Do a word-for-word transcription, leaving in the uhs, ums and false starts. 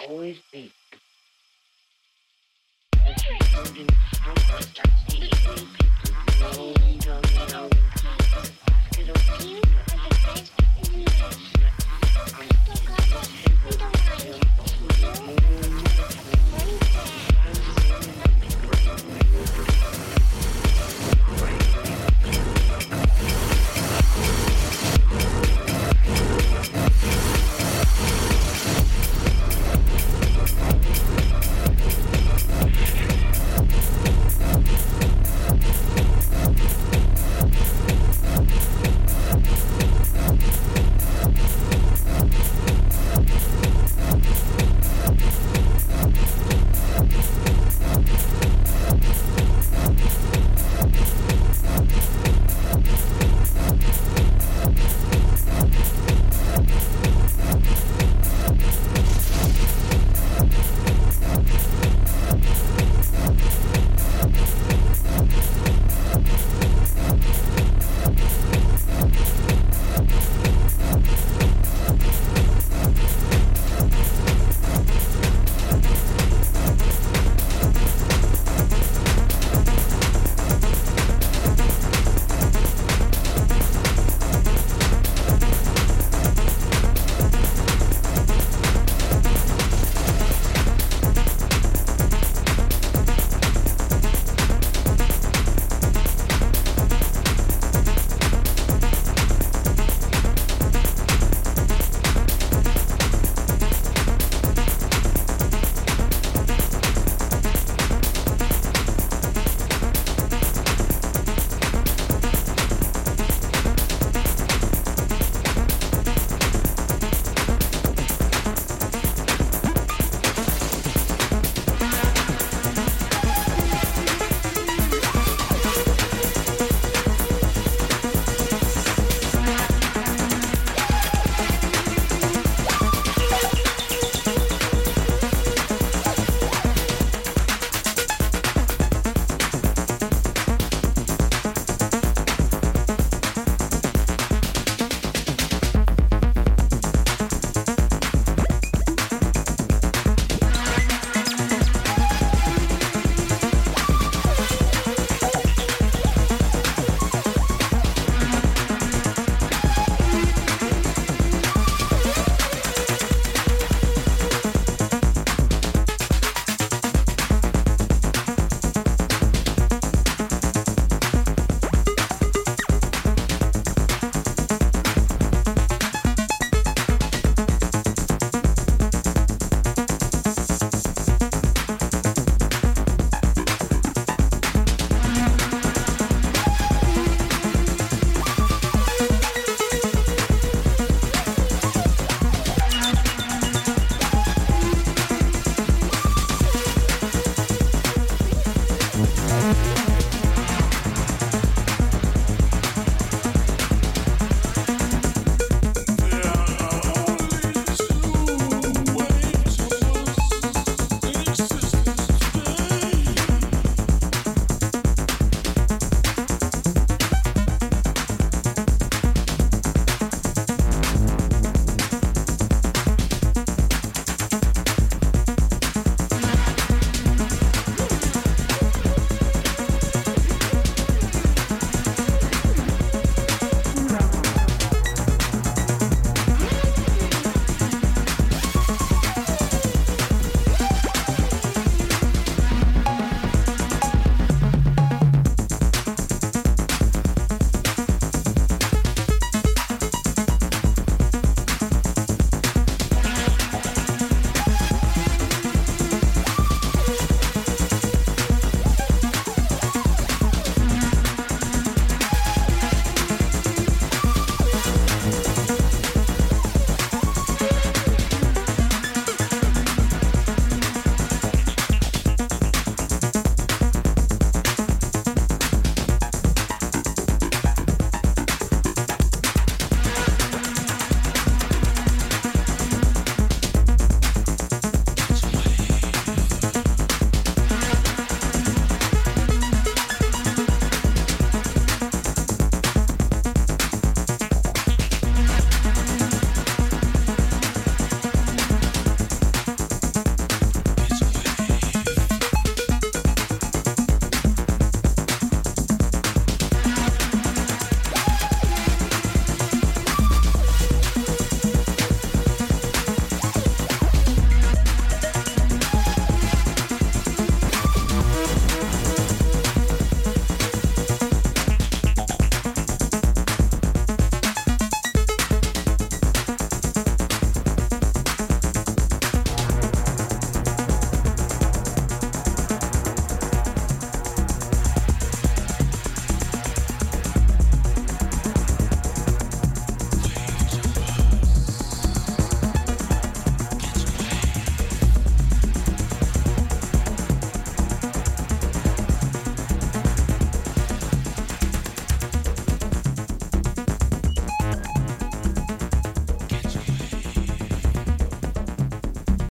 always be. I